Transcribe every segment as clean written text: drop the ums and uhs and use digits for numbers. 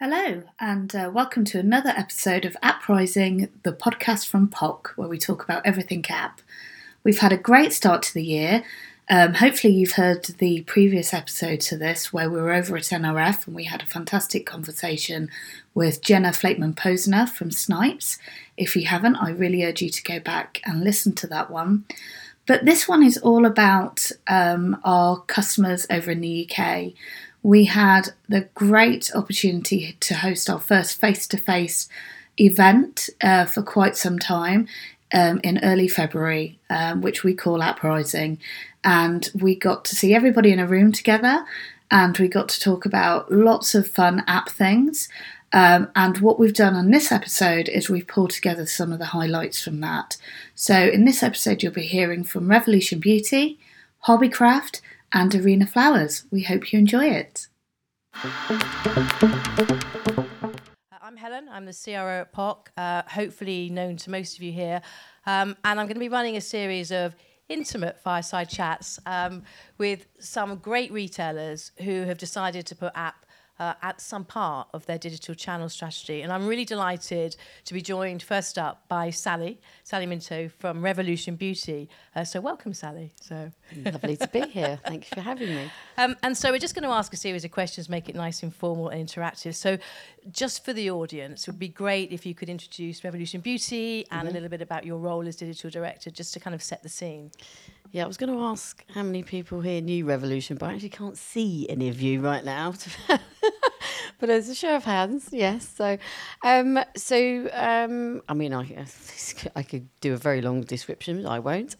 Hello, and welcome to another episode of Apprising, the podcast from POC, where we talk about everything app. We've had a great start to the year. Hopefully you've heard the previous episode to this, where we were over at NRF and we had a fantastic conversation with Jenna Flatman Posner from Snipes. If you haven't, I really urge you to go back and listen to that one. But this one is all about our customers over in the UK. We had the great opportunity to host our first face-to-face event for quite some time in early February, which we call Apprising. And we got to see everybody in a room together, and we got to talk about lots of fun app things. And what we've done on this episode is we've pulled together some of the highlights from that. So in this episode, you'll be hearing from Revolution Beauty, Hobbycraft, and Arena Flowers. We hope you enjoy it. I'm Helen. I'm the CRO at POC, hopefully known to most of you here. And I'm going to be running a series of intimate fireside chats with some great retailers who have decided to put app at some part of their digital channel strategy. And I'm really delighted to be joined first up by Sally Minto from Revolution Beauty. So welcome, Sally. So lovely to be here. Thank you for having me. And so we're just going to ask a series of questions, make it nice, informal and interactive. So just for the audience, it would be great if you could introduce Revolution Beauty and a little bit about your role as digital director, just to kind of set the scene. Yeah, I was going to ask how many people here knew Revolution, but I actually can't see any of you right now. But as a show of hands, yes. I could do a very long description. I won't.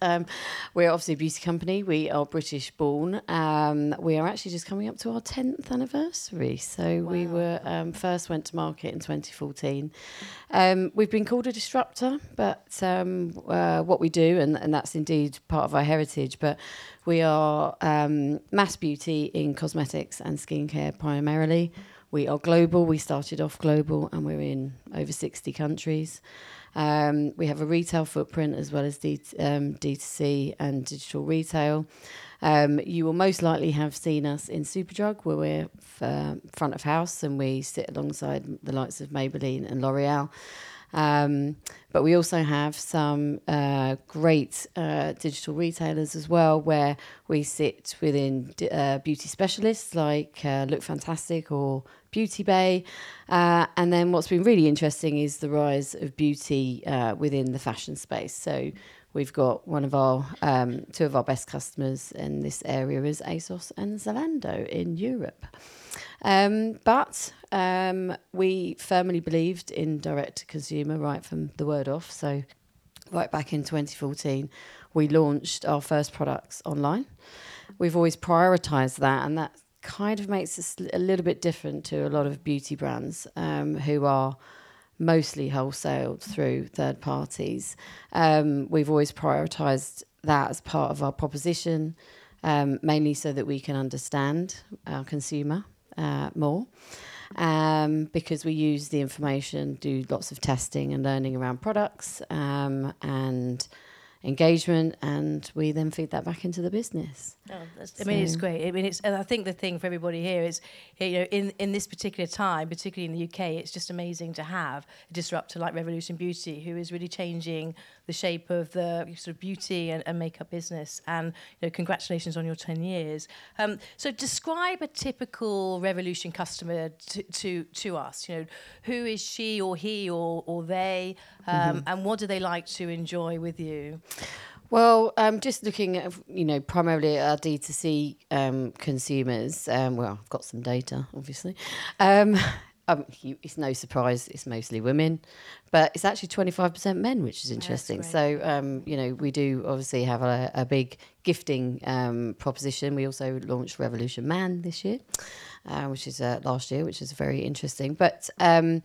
We're obviously a beauty company. We are British born. We are actually just coming up to our 10th anniversary. So wow. We were first went to market in 2014. We've been called a disruptor, but what we do, and that's indeed part of our heritage, but we are mass beauty in cosmetics and skincare primarily. We are global. We started off global and we're in over 60 countries. We have a retail footprint as well as D2C and digital retail. You will most likely have seen us in Superdrug, where we're front of house and we sit alongside the likes of Maybelline and L'Oreal. But we also have some great digital retailers as well, where we sit within beauty specialists like Look Fantastic or Beauty Bay. And then what's been really interesting is the rise of beauty within the fashion space. So we've got one of our two of our best customers in this area is ASOS and Zalando in Europe. But we firmly believed in direct-to-consumer right from the word off. So right back in 2014, we launched our first products online. We've always prioritised that, and that kind of makes us a little bit different to a lot of beauty brands who are mostly wholesaled through third parties. We've always prioritised that as part of our proposition, mainly so that we can understand our consumer more, because we use the information, do lots of testing and learning around products and engagement, and we then feed that back into the business. It's great. And I think the thing for everybody here is, you know, in this particular time, particularly in the UK, it's just amazing to have a disruptor like Revolution Beauty, who is really changing the shape of the sort of beauty and makeup business. And you know, congratulations on your 10 years. So describe a typical Revolution customer to us. You know, who is she or he or they, and what do they like to enjoy with you? Well, just looking at, you know, primarily at our D2C consumers, well, I've got some data, obviously. It's no surprise it's mostly women, but it's actually 25% men, which is interesting. So, you know, we do obviously have a big gifting proposition. We also launched Revolution Man this year, which is last year, which is very interesting. But, and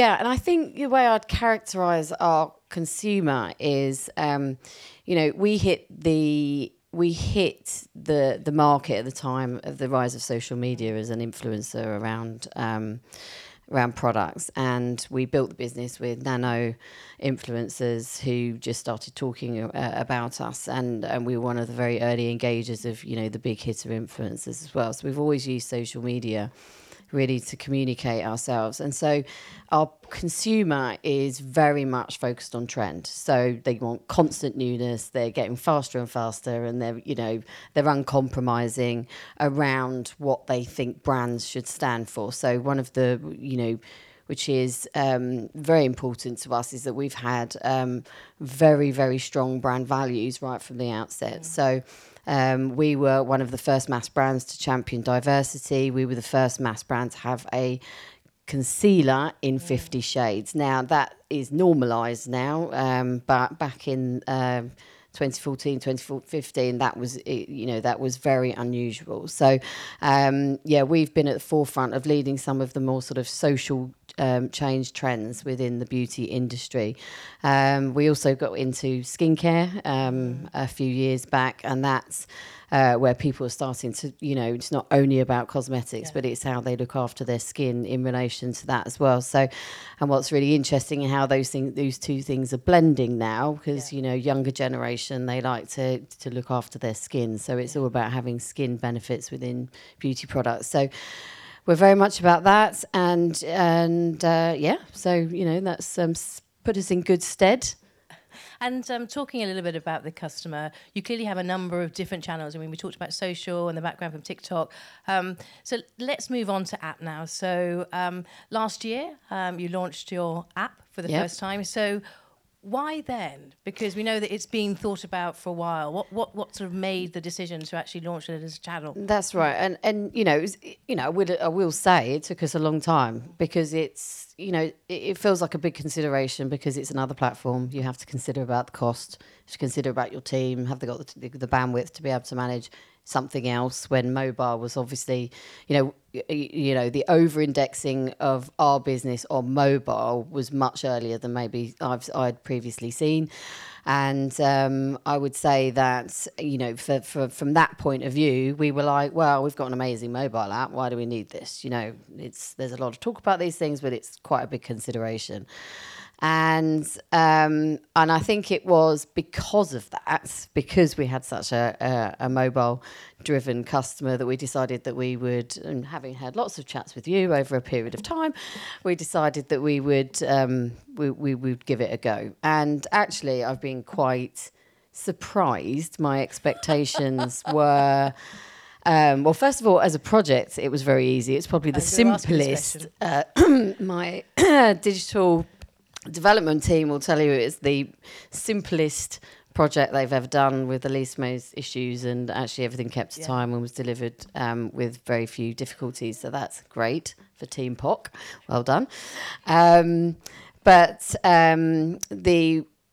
I think the way I'd characterise our consumer is, you know, we hit the market at the time of the rise of social media as an influencer around around products, and we built the business with nano influencers who just started talking about us, and we were one of the very early engagers of, you know, the big hitter influencers as well. So we've always used social media really to communicate ourselves. And so our consumer is very much focused on trend. So they want constant newness, they're getting faster and faster, and they're, you know, they're uncompromising around what they think brands should stand for. So one of the, you know, which is very important to us, is that we've had very, very strong brand values right from the outset. Mm. So we were one of the first mass brands to champion diversity. We were the first mass brand to have a concealer in 50 shades. Now, that is normalised now, but back in 2014, 2015, that was, you know, that was very unusual. So, yeah, we've been at the forefront of leading some of the more sort of social change trends within the beauty industry. We also got into skincare a few years back, and that's where people are starting to, you know, it's not only about cosmetics, yeah, but it's how they look after their skin in relation to that as well. So, and what's really interesting is how those things, those two things are blending now, because, yeah, you know, younger generation, they like to look after their skin. So it's all about having skin benefits within beauty products. So we're very much about that. And yeah, so, you know, that's put us in good stead. And talking a little bit about the customer, you clearly have a number of different channels. I mean, we talked about social and the background from TikTok. So let's move on to app now. So last year, you launched your app for the first time. So why then? Because we know that it's been thought about for a while. What sort of made the decision to actually launch it as a channel? That's right. And you know, it was, you know, I will say it took us a long time, because it's, you know, it feels like a big consideration, because it's another platform. You have to consider about the cost, you have to consider about your team, have they got the bandwidth to be able to manage something else, when mobile was obviously, you know, the over-indexing of our business on mobile was much earlier than maybe I'd previously seen. And I would say that, you know, from that point of view, we were like, well, we've got an amazing mobile app. Why do we need this? You know, there's a lot of talk about these things, but it's quite a big consideration. And I think it was because of that, because we had such a mobile-driven customer, that we decided that we would, and having had lots of chats with you over a period of time, we decided that we would we would give it a go. And actually, I've been quite surprised. My expectations were. Well, first of all, as a project, it was very easy. It's probably the simplest. My digital development team will tell you it's the simplest project they've ever done, with the least most issues, and actually everything kept to time and was delivered with very few difficulties. So that's great for Team POC. Well done. But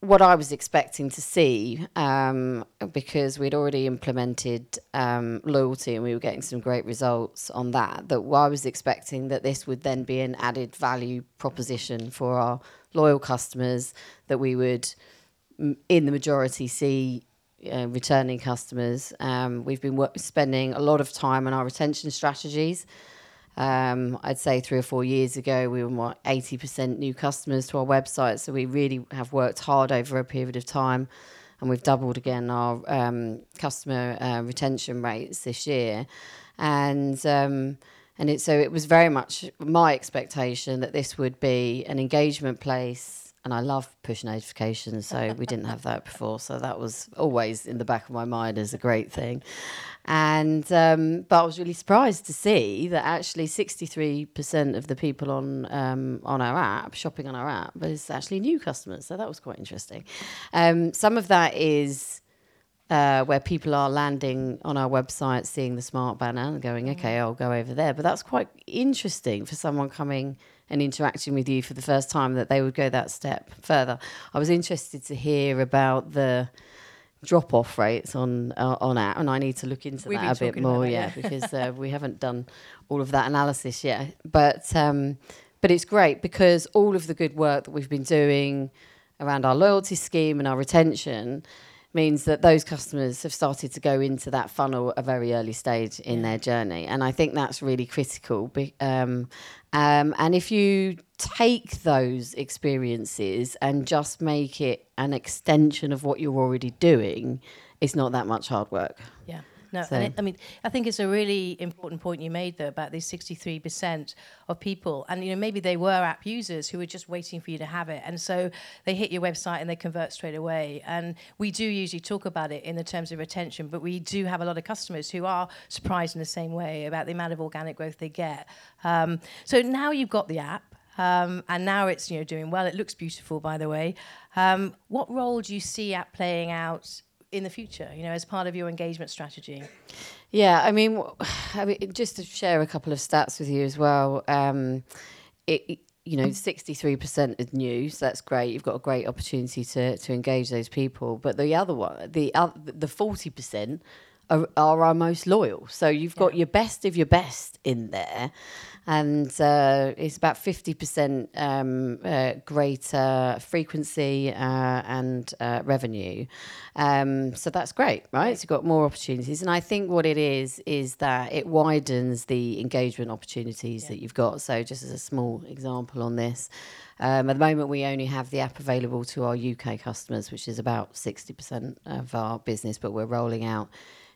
what I was expecting to see, because we'd already implemented loyalty and we were getting some great results on that, that I was expecting that this would then be an added value proposition for our loyal customers, that we would, in the majority, see returning customers. We've been spending a lot of time on our retention strategies. I'd say 3 or 4 years ago, we were more 80% new customers to our website. So we really have worked hard over a period of time, and we've doubled again our customer retention rates this year. And so it was very much my expectation that this would be an engagement place. And I love push notifications, so we didn't have that before. So that was always in the back of my mind as a great thing. But I was really surprised to see that actually 63% of the people on our app, shopping on our app, is actually new customers. So that was quite interesting. Some of that is where people are landing on our website, seeing the smart banner and going, okay, I'll go over there. But that's quite interesting for someone coming and interacting with you for the first time, that they would go that step further. I was interested to hear about the drop-off rates on app, and I need to look into that a bit more, because we haven't done all of that analysis yet. But it's great, because all of the good work that we've been doing around our loyalty scheme and our retention means that those customers have started to go into that funnel at a very early stage in their journey. And I think that's really critical. And if you take those experiences and just make it an extension of what you're already doing, it's not that much hard work. Yeah. No, so. I mean, I think it's a really important point you made, though, about these 63% of people. And, you know, maybe they were app users who were just waiting for you to have it. And so they hit your website and they convert straight away. And we do usually talk about it in the terms of retention, but we do have a lot of customers who are surprised in the same way about the amount of organic growth they get. So now you've got the app. And now it's, you know, doing well. It looks beautiful, by the way. What role do you see app playing out in the future, you know, as part of your engagement strategy? Yeah, I mean, just to share a couple of stats with you as well, you know, 63% is new, so that's great. You've got a great opportunity to engage those people. But the other one, the 40% are our most loyal. So you've got your best of your best in there. And it's about 50% greater frequency and revenue. So that's great, right? So you've got more opportunities. And I think what it is that it widens the engagement opportunities that you've got. So just as a small example on this, at the moment we only have the app available to our UK customers, which is about 60% of our business, but we're rolling out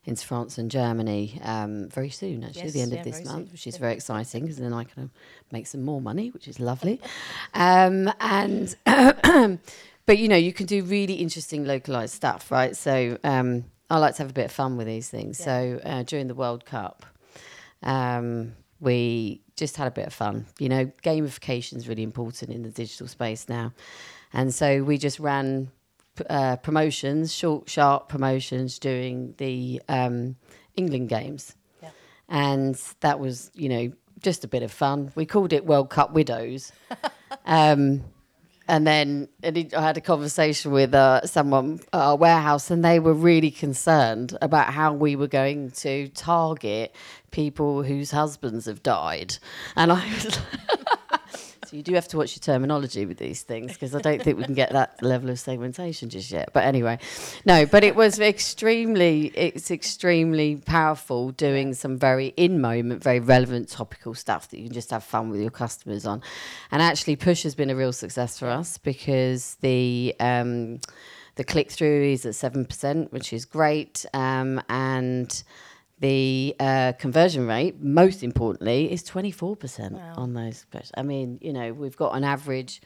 into France and Germany very soon, actually, the end of this month, which is very exciting, because then I can make some more money, which is lovely. But, you know, you can do really interesting localised stuff, right? So I like to have a bit of fun with these things. Yeah. So during the World Cup, we just had a bit of fun. You know, gamification is really important in the digital space now. And so we just ran... promotions, short, sharp promotions during the England games. Yeah. And that was, you know, just a bit of fun. We called it World Cup Widows. And then I had a conversation with someone at our warehouse, and they were really concerned about how we were going to target people whose husbands have died. And I was like... You do have to watch your terminology with these things, because I don't think we can get that level of segmentation just yet. But anyway, no, but it was extremely powerful, doing some very in-moment, very relevant topical stuff that you can just have fun with your customers on. And actually, Push has been a real success for us, because the click-through is at 7%, which is great. And... the conversion rate, most importantly, is 24% on those. I mean, you know, we've got an average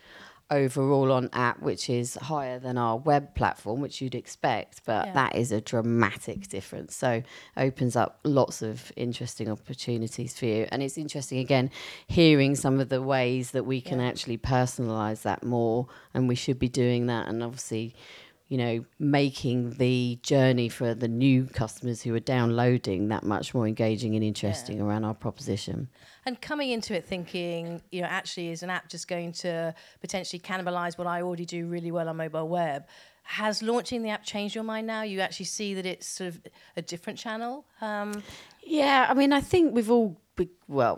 overall on app, which is higher than our web platform, which you'd expect, but that is a dramatic difference. So opens up lots of interesting opportunities for you. And it's interesting, again, hearing some of the ways that we can actually personalize that more, and we should be doing that. And obviously... you know, making the journey for the new customers who are downloading that much more engaging and interesting around our proposition. And coming into it thinking, you know, actually, is an app just going to potentially cannibalize what I already do really well on mobile web? Has launching the app changed your mind now? You actually see that it's sort of a different channel? Yeah, I mean, I think we've all...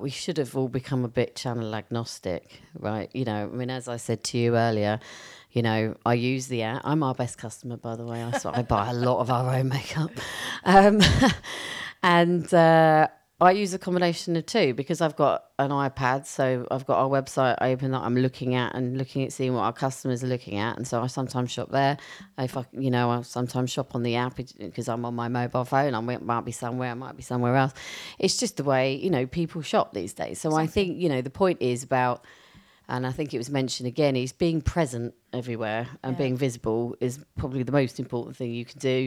we should have all become a bit channel agnostic, right? You know, I mean, as I said to you earlier, you know, I use the app. I'm our best customer, by the way. I buy a lot of our own makeup. I use a combination of two, because I've got an iPad, so I've got our website open that I'm looking at seeing what our customers are looking at, and so I sometimes shop there. I sometimes shop on the app, because I'm on my mobile phone. I might be somewhere, I might be somewhere else. It's just the way, you know, people shop these days. So I think, you know, the point is about, and I think it was mentioned again, is being present everywhere and being visible is probably the most important thing you can do.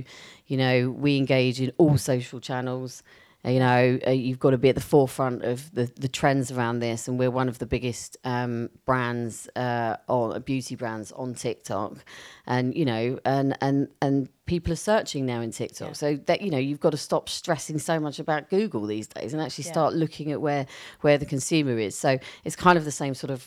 You know, we engage in all social channels. You know, you've got to be at the forefront of the trends around this. And we're one of the biggest brands, beauty brands on TikTok. And, you know, and people are searching now in TikTok. Yeah. So, that, you know, you've got to stop stressing so much about Google these days and actually start looking at where the consumer is. So it's kind of the same sort of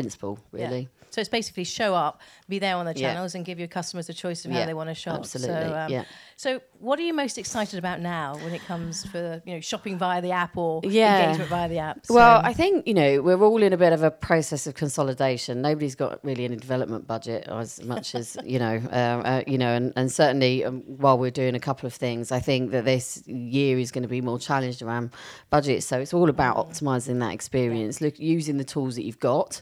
principle, really. Yeah. So it's basically show up, be there on the channels and give your customers a choice of how they want to shop. Absolutely, so So what are you most excited about now when it comes for, you know, shopping via the app or engagement via the app? So. Well, I think, you know, we're all in a bit of a process of consolidation. Nobody's got really any development budget as much as, you know, and certainly while we're doing a couple of things, I think that this year is going to be more challenged around budget. So it's all about optimizing that experience, look, using the tools that you've got,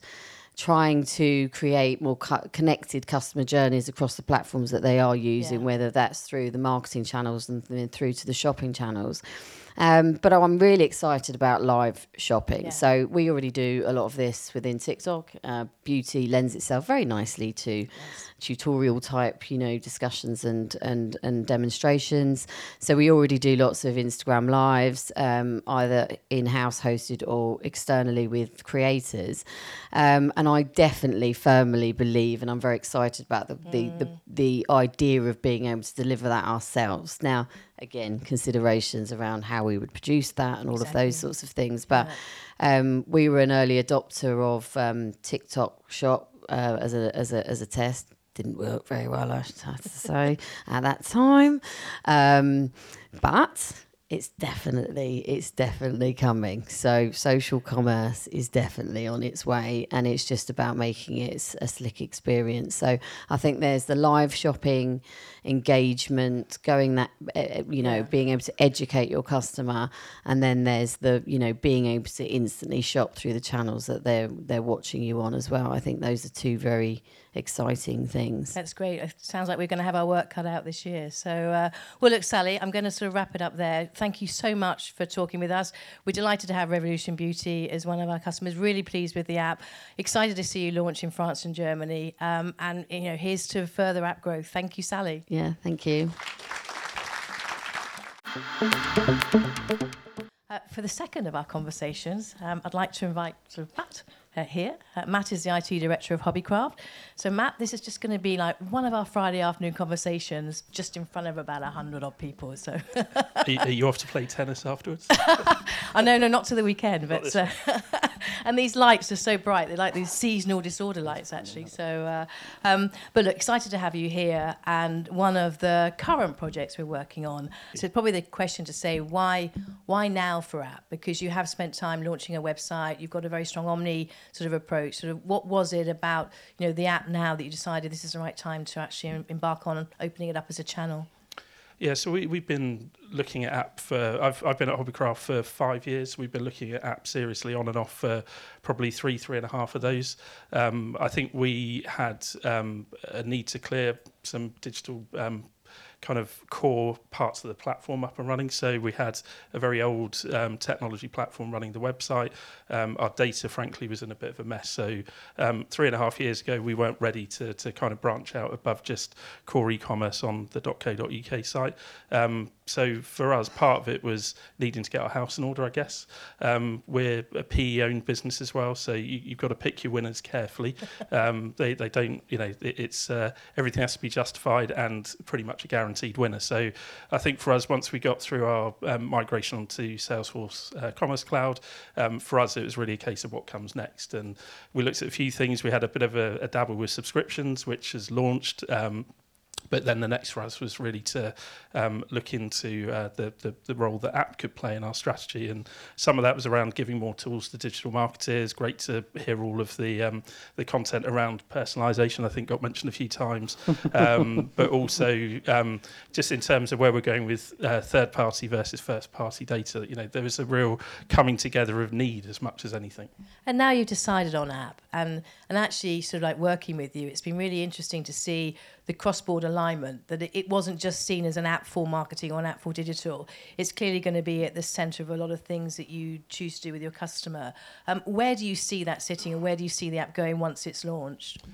trying to create more connected customer journeys across the platforms that they are using, whether that's through the marketing channels and then through to the shopping channels. But I'm really excited about live shopping. So we already do a lot of this within TikTok. Beauty lends itself very nicely to tutorial type, you know, discussions and demonstrations. So we already do lots of Instagram lives, either in-house hosted or externally with creators. And I definitely firmly believe, and I'm very excited about the idea of being able to deliver that ourselves. Now, again, considerations around how we would produce that and all of those sorts of things. But we were an early adopter of TikTok Shop as a test. Didn't work very well, I have to say, at that time. But it's definitely coming. So social commerce is definitely on its way, and it's just about making it a slick experience. So I think there's the live shopping, engagement, going that, you know, being able to educate your customer, and then there's the, you know, being able to instantly shop through the channels that they're watching you on as well. I think those are two very exciting things. That's great. It sounds like we're going to have our work cut out this year. So, well, look, Sally, I'm going to sort of wrap it up there. Thank you so much for talking with us. We're delighted to have Revolution Beauty as one of our customers. Really pleased with the app. Excited to see you launch in France and Germany. And, you know, here's to further app growth. Thank you, Sally. Yeah, thank you. For the second of our conversations, I'd like to invite sort of Matt here. Matt is the IT director of Hobbycraft. So Matt, this is just going to be like one of our Friday afternoon conversations just in front of about 100 odd people. So are you off to play tennis afterwards? Oh, no, not to the weekend. But and these lights are so bright. They're like these seasonal disorder lights, actually. So, but look, excited to have you here. And one of the current projects we're working on. So it's probably the question to say, why now for app? Because you have spent time launching a website. You've got a very strong omni sort of approach. Sort of what was it about, you know, the app now that you decided this is the right time to actually embark on opening it up as a channel? Yeah, so we've been looking at app for, I've been at Hobbycraft for 5 years. We've been looking at app seriously on and off for probably three and a half of those. I think we had a need to clear some digital kind of core parts of the platform up and running. So we had a very old technology platform running the website. Our data, frankly, was in a bit of a mess. So 3.5 years ago, we weren't ready to kind of branch out above just core e-commerce on the .co.uk site. So for us, part of it was needing to get our house in order, I guess. We're a PE-owned business as well, so you've got to pick your winners carefully. They don't, you know, it's everything has to be justified and pretty much a guaranteed winner. So I think for us, once we got through our migration onto Salesforce Commerce Cloud, for us it was really a case of what comes next. And we looked at a few things. We had a bit of a dabble with subscriptions, which has launched. But then the next for us was really to look into the role that app could play in our strategy. And some of that was around giving more tools to digital marketers. Great to hear all of the content around personalisation, I think got mentioned a few times. But also just in terms of where we're going with third party versus first party data, you know, there was a real coming together of need as much as anything. And now you've decided on app and actually sort of like working with you, it's been really interesting to see the cross-border alignment, that it wasn't just seen as an app for marketing or an app for digital. It's clearly going to be at the centre of a lot of things that you choose to do with your customer. Where do you see that sitting, and where do you see the app going once it's launched?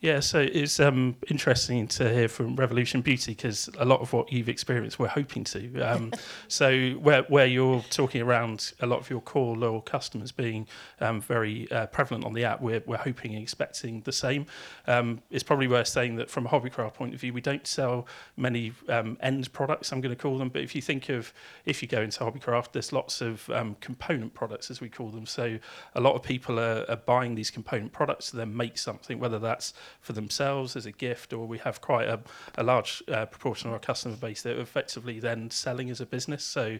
Yeah, so it's interesting to hear from Revolution Beauty, because a lot of what you've experienced we're hoping to. So where you're talking around a lot of your core loyal customers being very prevalent on the app, we're hoping and expecting the same. It's probably worth saying that from a Hobbycraft point of view, we don't sell many end products, I'm going to call them. But if you go into Hobbycraft, there's lots of component products, as we call them. So a lot of people are buying these component products to then make something, whether that's for themselves as a gift, or we have quite a large proportion of our customer base that are effectively then selling as a business. So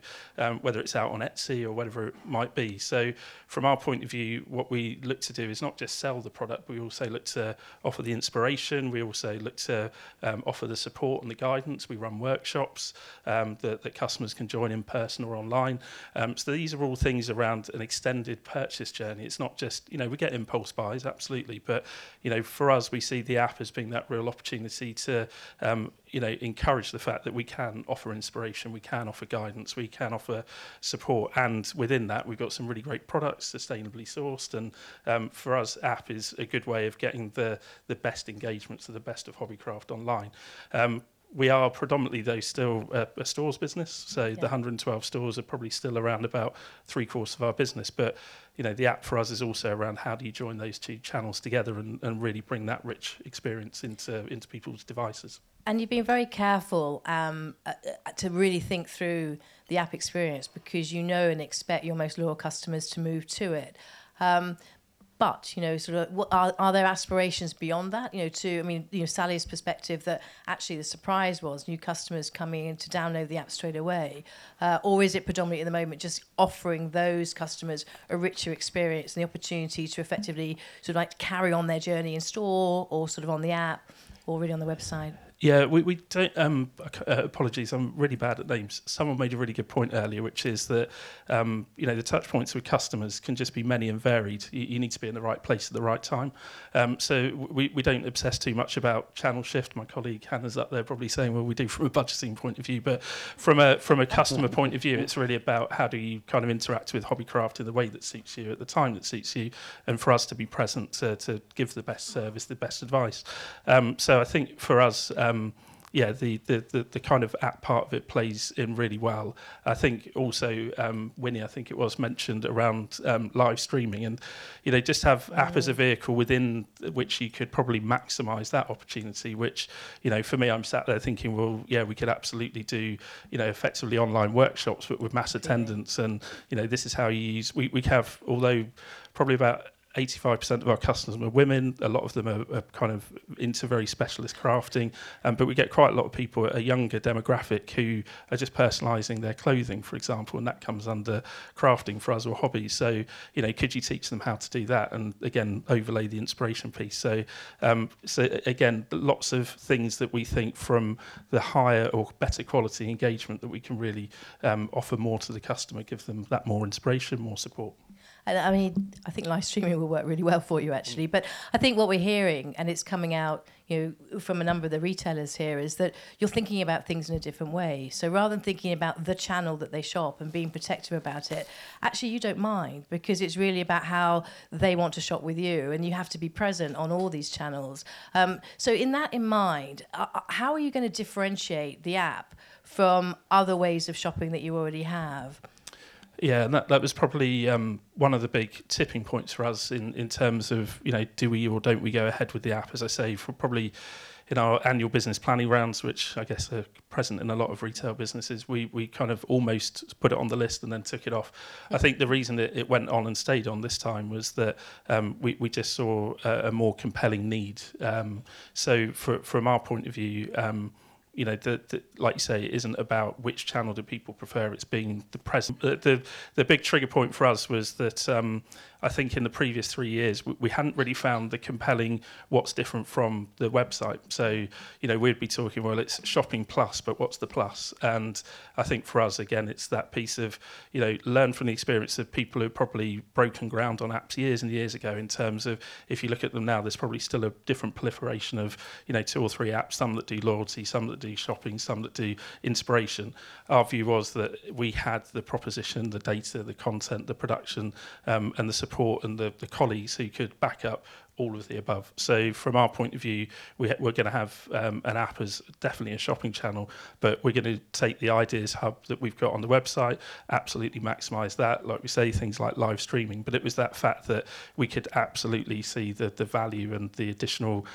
whether it's out on Etsy or whatever it might be. So from our point of view, what we look to do is not just sell the product, but we also look to offer the inspiration. We also look to offer the support and the guidance. We run workshops that customers can join in person or online. So these are all things around an extended purchase journey. It's not just, we get impulse buys, absolutely. But, for us, we see the app as being that real opportunity to, encourage the fact that we can offer inspiration, we can offer guidance, we can offer support. And within that, we've got some really great products, sustainably sourced. And for us, app is a good way of getting the best engagements, so the best of Hobbycraft online. We are predominantly, though, still a stores business. So yeah. The 112 stores are probably still around about 3/4 of our business. But, the app for us is also around how do you join those two channels together and really bring that rich experience into people's devices. And you've been very careful to really think through the app experience because and expect your most loyal customers to move to it. But, are there aspirations beyond that? Sally's perspective that actually the surprise was new customers coming in to download the app straight away. Or is it predominantly at the moment just offering those customers a richer experience and the opportunity to effectively carry on their journey in store or on the app or really on the website? Yeah, we don't. Apologies, I'm really bad at names. Someone made a really good point earlier, which is that the touch points with customers can just be many and varied. You need to be in the right place at the right time. So we don't obsess too much about channel shift. My colleague Hannah's up there probably saying, "Well, we do from a budgeting point of view," but from a customer point of view, it's really about how do you kind of interact with Hobbycraft in the way that suits you at the time that suits you, and for us to be present to give the best service, the best advice. So I think for us. The kind of app part of it plays in really well. I think also, Winnie, I think it was mentioned around live streaming and, just have app as a vehicle within which you could probably maximise that opportunity, which, for me, I'm sat there thinking, well, yeah, we could absolutely do, effectively online workshops but with mass attendance. And, this is how you use, we have, although probably about 85% of our customers are women. A lot of them are kind of into very specialist crafting, but we get quite a lot of people, a younger demographic, who are just personalising their clothing, for example, and that comes under crafting for us or hobbies. So, could you teach them how to do that? And again, overlay the inspiration piece. So, again, lots of things that we think from the higher or better quality engagement that we can really offer more to the customer, give them that more inspiration, more support. I think live streaming will work really well for you, actually. But I think what we're hearing, and it's coming out, from a number of the retailers here, is that you're thinking about things in a different way. So rather than thinking about the channel that they shop and being protective about it, actually you don't mind because it's really about how they want to shop with you, and you have to be present on all these channels. So in that in mind, how are you going to differentiate the app from other ways of shopping that you already have? Yeah, and that was probably one of the big tipping points for us in terms of, do we or don't we go ahead with the app, as I say, for probably in our annual business planning rounds, which I guess are present in a lot of retail businesses, we kind of almost put it on the list and then took it off. Yeah. I think the reason that it went on and stayed on this time was that we just saw a more compelling need. So from our point of view, like you say, it isn't about which channel do people prefer. It's being the present. The big trigger point for us was that I think in the previous 3 years we hadn't really found the compelling what's different from the website. So we'd be talking, well, it's shopping plus, but what's the plus? And I think for us again, it's that piece of learn from the experience of people who've probably broken ground on apps years and years ago. In terms of if you look at them now, there's probably still a different proliferation of 2 or 3 apps. Some that do loyalty, some that do shopping, some that do inspiration. Our view was that we had the proposition, the data, the content, the production, and the support and the colleagues who could back up all of the above. So from our point of view, we're going to have an app as definitely a shopping channel, but we're going to take the ideas hub that we've got on the website, absolutely maximise that, like we say, things like live streaming. But it was that fact that we could absolutely see the value and the additional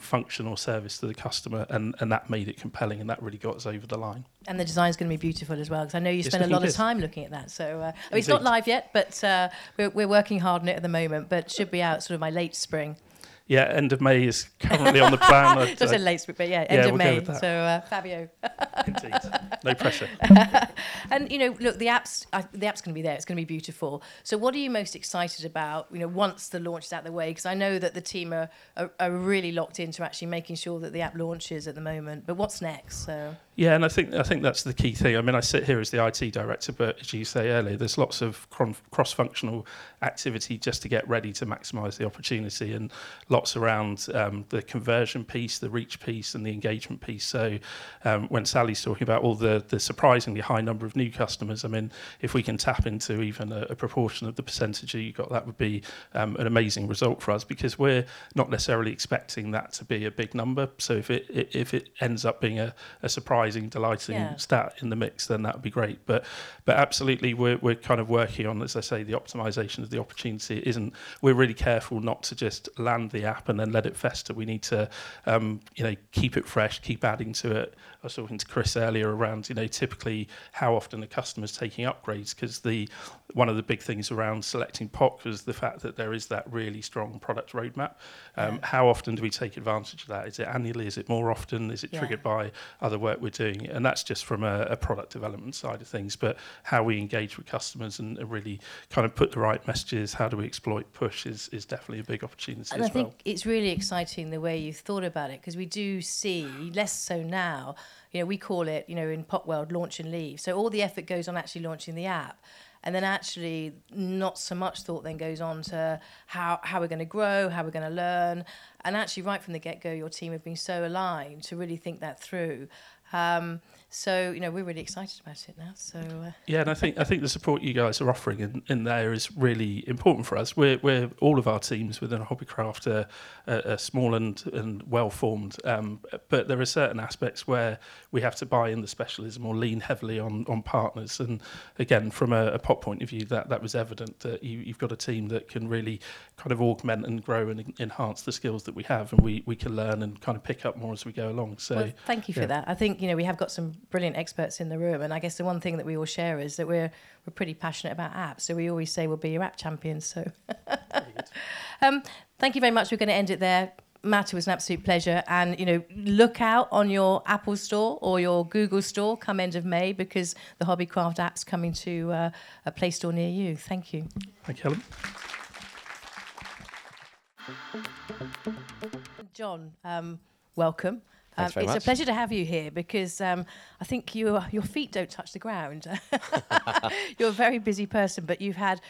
function or service to the customer, and that made it compelling, and that really got us over the line. And the design's going to be beautiful as well, because I know you spend a lot of time looking at that. So it's not live yet, but we're working hard on it at the moment, but should be out sort of my late spring. Yeah, end of May is currently on the plan. It's a late week, but yeah, end of May. So Fabio. Indeed, no pressure. And you know, look, the app's going to be there. It's going to be beautiful. So, what are you most excited about? You know, once the launch is out of the way, because I know that the team are really locked into actually making sure that the app launches at the moment. But what's next? So. Yeah, and I think that's the key thing. I mean, I sit here as the IT director, but as you say earlier, there's lots of cross-functional activity just to get ready to maximise the opportunity, and lots around the conversion piece, the reach piece, and the engagement piece. So when Sally's talking about all the surprisingly high number of new customers, I mean, if we can tap into even a proportion of the percentage that you got, that would be an amazing result for us, because we're not necessarily expecting that to be a big number. So if it ends up being a surprise, delighting stat in the mix, then that would be great. But absolutely, we're kind of working on, as I say, the optimization of the opportunity. It isn't, we're really careful not to just land the app and then let it fester. We need to, keep it fresh, keep adding to it. I was talking to Chris earlier around, typically how often the customer's taking upgrades, because one of the big things around selecting POC was the fact that there is that really strong product roadmap. How often do we take advantage of that? Is it annually? Is it more often? Is it triggered by other work we're doing? And that's just from a product development side of things, but how we engage with customers and really kind of put the right messages, how do we exploit push is definitely a big opportunity and as well. And I think it's really exciting the way you thought about it, because we do see, less so now, we call it, in POC world, launch and leave. So all the effort goes on actually launching the app. And then actually not so much thought then goes on to how we're going to grow, how we're going to learn. And actually right from the get-go, your team have been so aligned to really think that through. So we're really excited about it now. So yeah, and I think the support you guys are offering in there is really important for us. We're all of our teams within Hobbycraft are small and well formed, but there are certain aspects where we have to buy in the specialism or lean heavily on partners. And again, from a POC point of view, that was evident that you've got a team that can really kind of augment and grow and enhance the skills that we have, and we can learn and kind of pick up more as we go along. So well, thank you for that. I think we have got some brilliant experts in the room, and I guess the one thing that we all share is that we're pretty passionate about apps, so we always say we'll be your app champions. So thank you very much. We're going to end it there. Matt, it was an absolute pleasure, and look out on your Apple store or your Google store come end of May, because the Hobbycraft app's coming to a Play Store near you. Thank you. Thank you, Helen. John, welcome. It's much. A pleasure to have you here, because I think your feet don't touch the ground. You're a very busy person, but you've had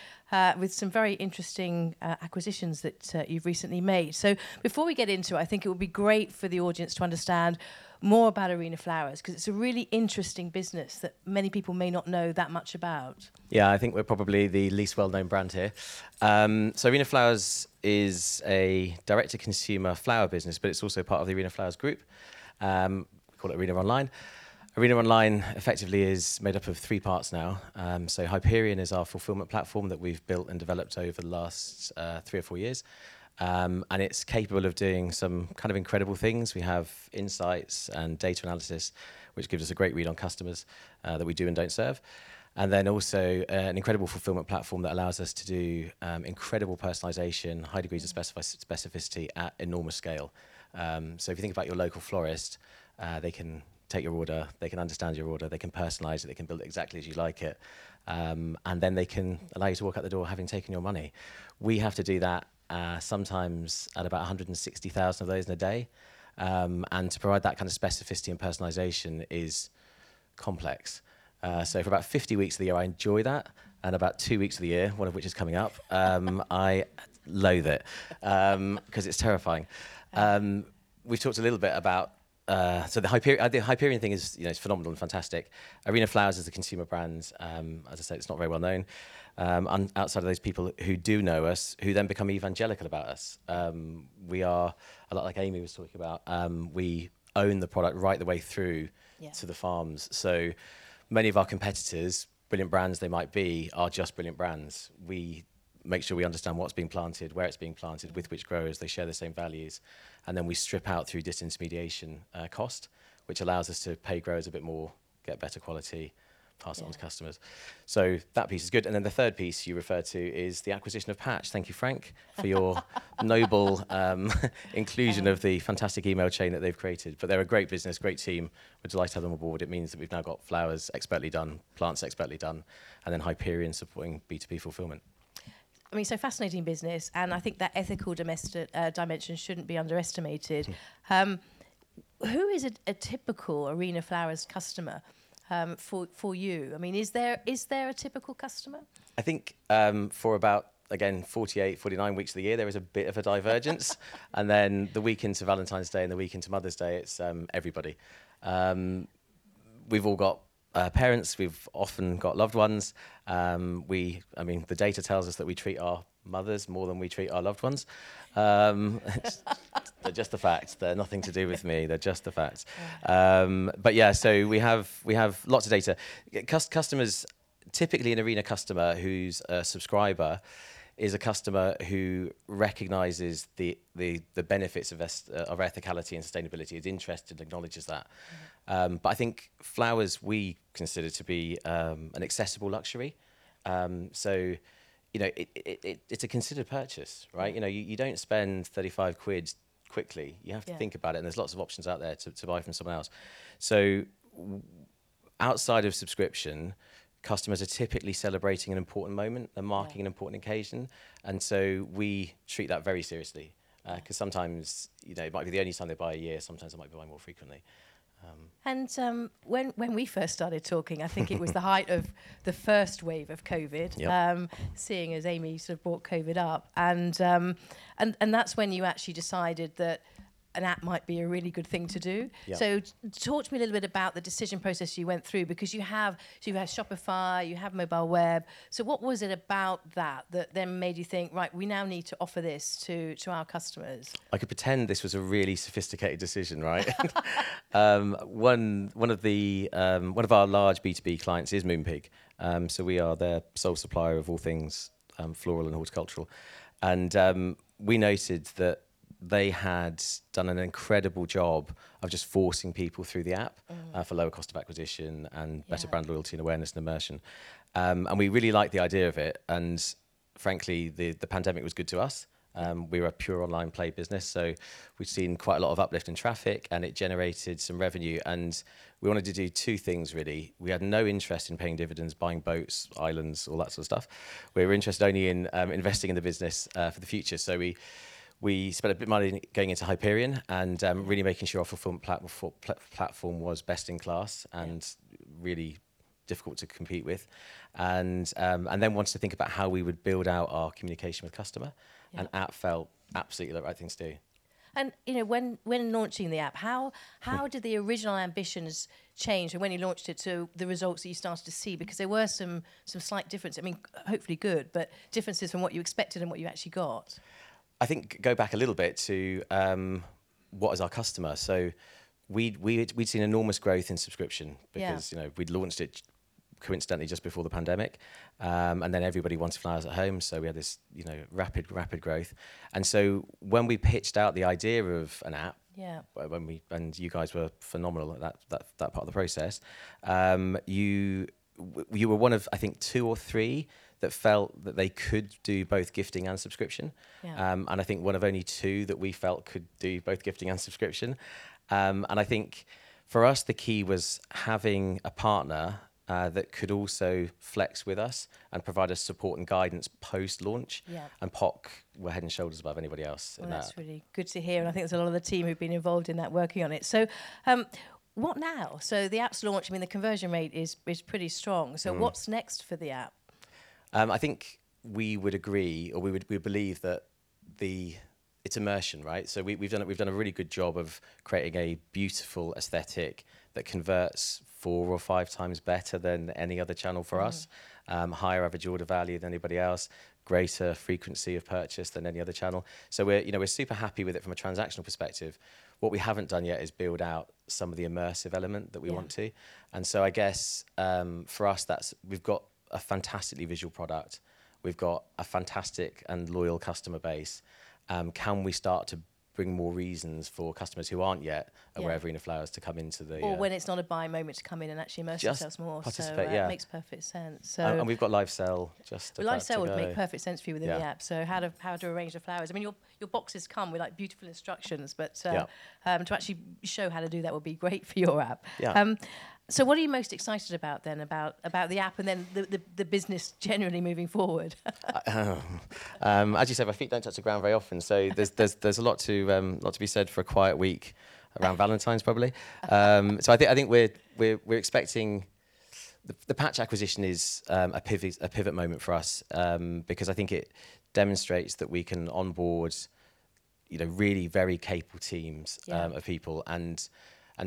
with some very interesting acquisitions that you've recently made. So before we get into it, I think it would be great for the audience to understand more about Arena Flowers, because it's a really interesting business that many people may not know that much about. Yeah, I think we're probably the least well-known brand here. So Arena Flowers is a direct-to-consumer flower business, but it's also part of the Arena Flowers group. We call it Arena Online. Arena Online effectively is made up of three parts now. So Hyperion is our fulfillment platform that we've built and developed over the last 3 or 4 years. And it's capable of doing some kind of incredible things. We have insights and data analysis, which gives us a great read on customers that we do and don't serve. And then also an incredible fulfillment platform that allows us to do incredible personalization, high degrees of specificity at enormous scale. So if you think about your local florist, they can take your order, they can understand your order, they can personalize it, they can build it exactly as you like it. And then they can allow you to walk out the door having taken your money. We have to do that sometimes at about 160,000 of those in a day. And to provide that kind of specificity and personalization is complex. So for about 50 weeks of the year, I enjoy that. And about 2 weeks of the year, one of which is coming up, I loathe it because it's terrifying. We've talked a little bit about, so the Hyperion thing is, it's phenomenal and fantastic. Arena Flowers is a consumer brand. As I said, it's not very well known. Outside of those people who do know us, who then become evangelical about us. We are, a lot like Amy was talking about, we own the product right the way through to the farms. So many of our competitors, brilliant brands they might be, are just brilliant brands. We make sure we understand what's being planted, where it's being planted, with which growers, they share the same values. And then we strip out through disintermediation cost, which allows us to pay growers a bit more, get better quality, pass it on to customers. So that piece is good. And then the third piece you refer to is the acquisition of Patch. Thank you, Frank, for your noble inclusion of the fantastic email chain that they've created. But they're a great business, great team. We're delighted to have them on board. It means that we've now got flowers expertly done, plants expertly done, and then Hyperion supporting B2B fulfillment. I mean, so fascinating business, and I think that ethical dimension shouldn't be underestimated. Who is a typical Arena Flowers customer for you? I mean, is there a typical customer? I think for about, again, 48, 49 weeks of the year, there is a bit of a divergence. And then the week into Valentine's Day and the week into Mother's Day, it's everybody. We've all got parents, we've often got loved ones. I mean, the data tells us that we treat our mothers more than we treat our loved ones. They're just the facts. They're nothing to do with me. They're just the facts. But yeah, so we have lots of data. Customers, typically an Arena customer who's a subscriber is a customer who recognises the benefits of ethicality and sustainability, is interested and acknowledges that. But I think flowers we consider to be an accessible luxury. So, you know, it's a considered purchase, right? You know, you don't spend 35 quid quickly. You have to think about it, and there's lots of options out there to buy from someone else. So outside of subscription, customers are typically celebrating an important moment and marking an important occasion. And so we treat that very seriously because sometimes, you know, it might be the only time they buy a year. Sometimes they might be buying more frequently. When we first started talking, I think it was the height of the first wave of COVID, seeing as Amy sort of brought COVID up. And that's when you actually decided that an app might be a really good thing to do. Yep. So talk to me a little bit about the decision process you went through, because you have Shopify, you have mobile web. So what was it about that then made you think, right, we now need to offer this to our customers? I could pretend this was a really sophisticated decision, right? One of our large B2B clients is Moonpig. So we are their sole supplier of all things floral and horticultural. And we noted that they had done an incredible job of just forcing people through the app for lower cost of acquisition and better brand loyalty and awareness and immersion. And we really liked the idea of it. And frankly, the pandemic was good to us. We were a pure online play business, so we'd seen quite a lot of uplift in traffic and it generated some revenue. And we wanted to do two things, really. We had no interest in paying dividends, buying boats, islands, all that sort of stuff. We were interested only in investing in the business for the future. So we spent a bit of money going into Hyperion and really making sure our fulfillment platform was best in class and really difficult to compete with. And then wanted to think about how we would build out our communication with customer. And app felt absolutely the right thing to do. And, you know, when launching the app, how did the original ambitions change from when you launched it to the results that you started to see? Because there were some slight differences. I mean, hopefully good, but differences from what you expected and what you actually got. I think go back a little bit to what is our customer. So we'd seen enormous growth in subscription because you know, we'd launched it coincidentally just before the pandemic, and then everybody wanted flowers at home, so we had this, you know, rapid growth. And so when we pitched out the idea of an app, and you guys were phenomenal at that part of the process, you were one of, I think, two or three that felt that they could do both gifting and subscription. And I think one of only two that we felt could do both gifting and subscription. And I think for us, the key was having a partner that could also flex with us and provide us support and guidance post-launch. And POC were head and shoulders above anybody else. That's really good to hear. And I think there's a lot of the team who've been involved in that working on it. So, what now? So the app's launch, I mean, the conversion rate is pretty strong. So what's next for the app? I think we would agree, or we believe that it's immersion, right? So we've done a really good job of creating a beautiful aesthetic that converts 4 or 5 times better than any other channel for us. Higher average order value than anybody else, greater frequency of purchase than any other channel. So we're super happy with it from a transactional perspective. What we haven't done yet is build out some of the immersive element that we want to. And so I guess for us, that's, we've got a fantastically visual product. We've got a fantastic and loyal customer base. Can we start to bring more reasons for customers who aren't yet aware of Arena Flowers to come into the... Or when it's not a buy moment to come in and actually immerse yourselves more. So it makes perfect sense. So and we've got live sale just live sale would make perfect sense for you within the app. So how to arrange the flowers. I mean, your boxes come with like beautiful instructions, but to actually show how to do that would be great for your app. Yeah. So what are you most excited about then, about the app and then the business generally moving forward? As you said, my feet don't touch the ground very often, so there's a lot to be said for a quiet week around Valentine's probably. So I think we're expecting the Patch acquisition is a pivot moment for us because I think it demonstrates that we can onboard really very capable teams of people and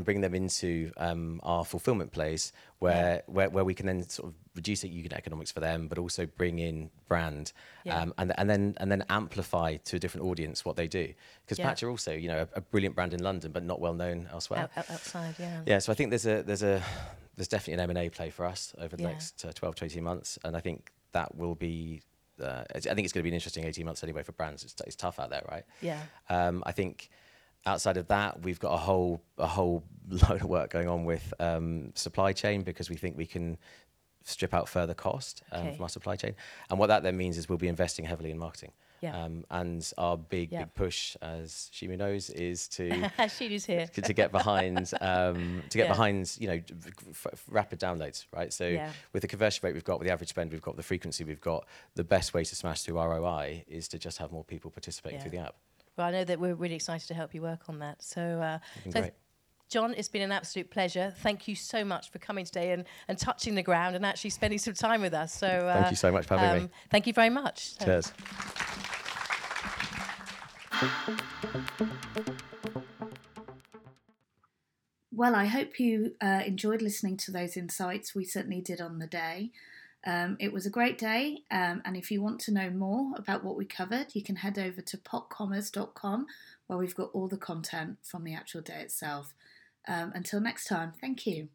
bring them into our fulfillment place where we can then sort of reduce unit economics for them, but also bring in brand and then amplify to a different audience what they do. Because Patch are also, a brilliant brand in London, but not well known elsewhere. Outside, yeah. Yeah, so I think there's definitely an M&A play for us over the next 12 to 18 months. And I think that will be, I think it's going to be an interesting 18 months anyway for brands. It's tough out there, right? Yeah. I think... Outside of that, we've got a whole load of work going on with supply chain because we think we can strip out further cost from our supply chain. And what that then means is we'll be investing heavily in marketing. Yeah. And our big push, as Shimi knows, is to get behind rapid downloads, right? So with the conversion rate we've got, with the average spend we've got, the frequency we've got, the best way to smash through ROI is to just have more people participating through the app. Well, I know that we're really excited to help you work on that. So John, it's been an absolute pleasure. Thank you so much for coming today and touching the ground and actually spending some time with us. So thank you so much for having me. Thank you very much. Cheers. Well, I hope you enjoyed listening to those insights. We certainly did on the day. It was a great day, and if you want to know more about what we covered, you can head over to popcommerce.com where we've got all the content from the actual day itself. Until next time, thank you.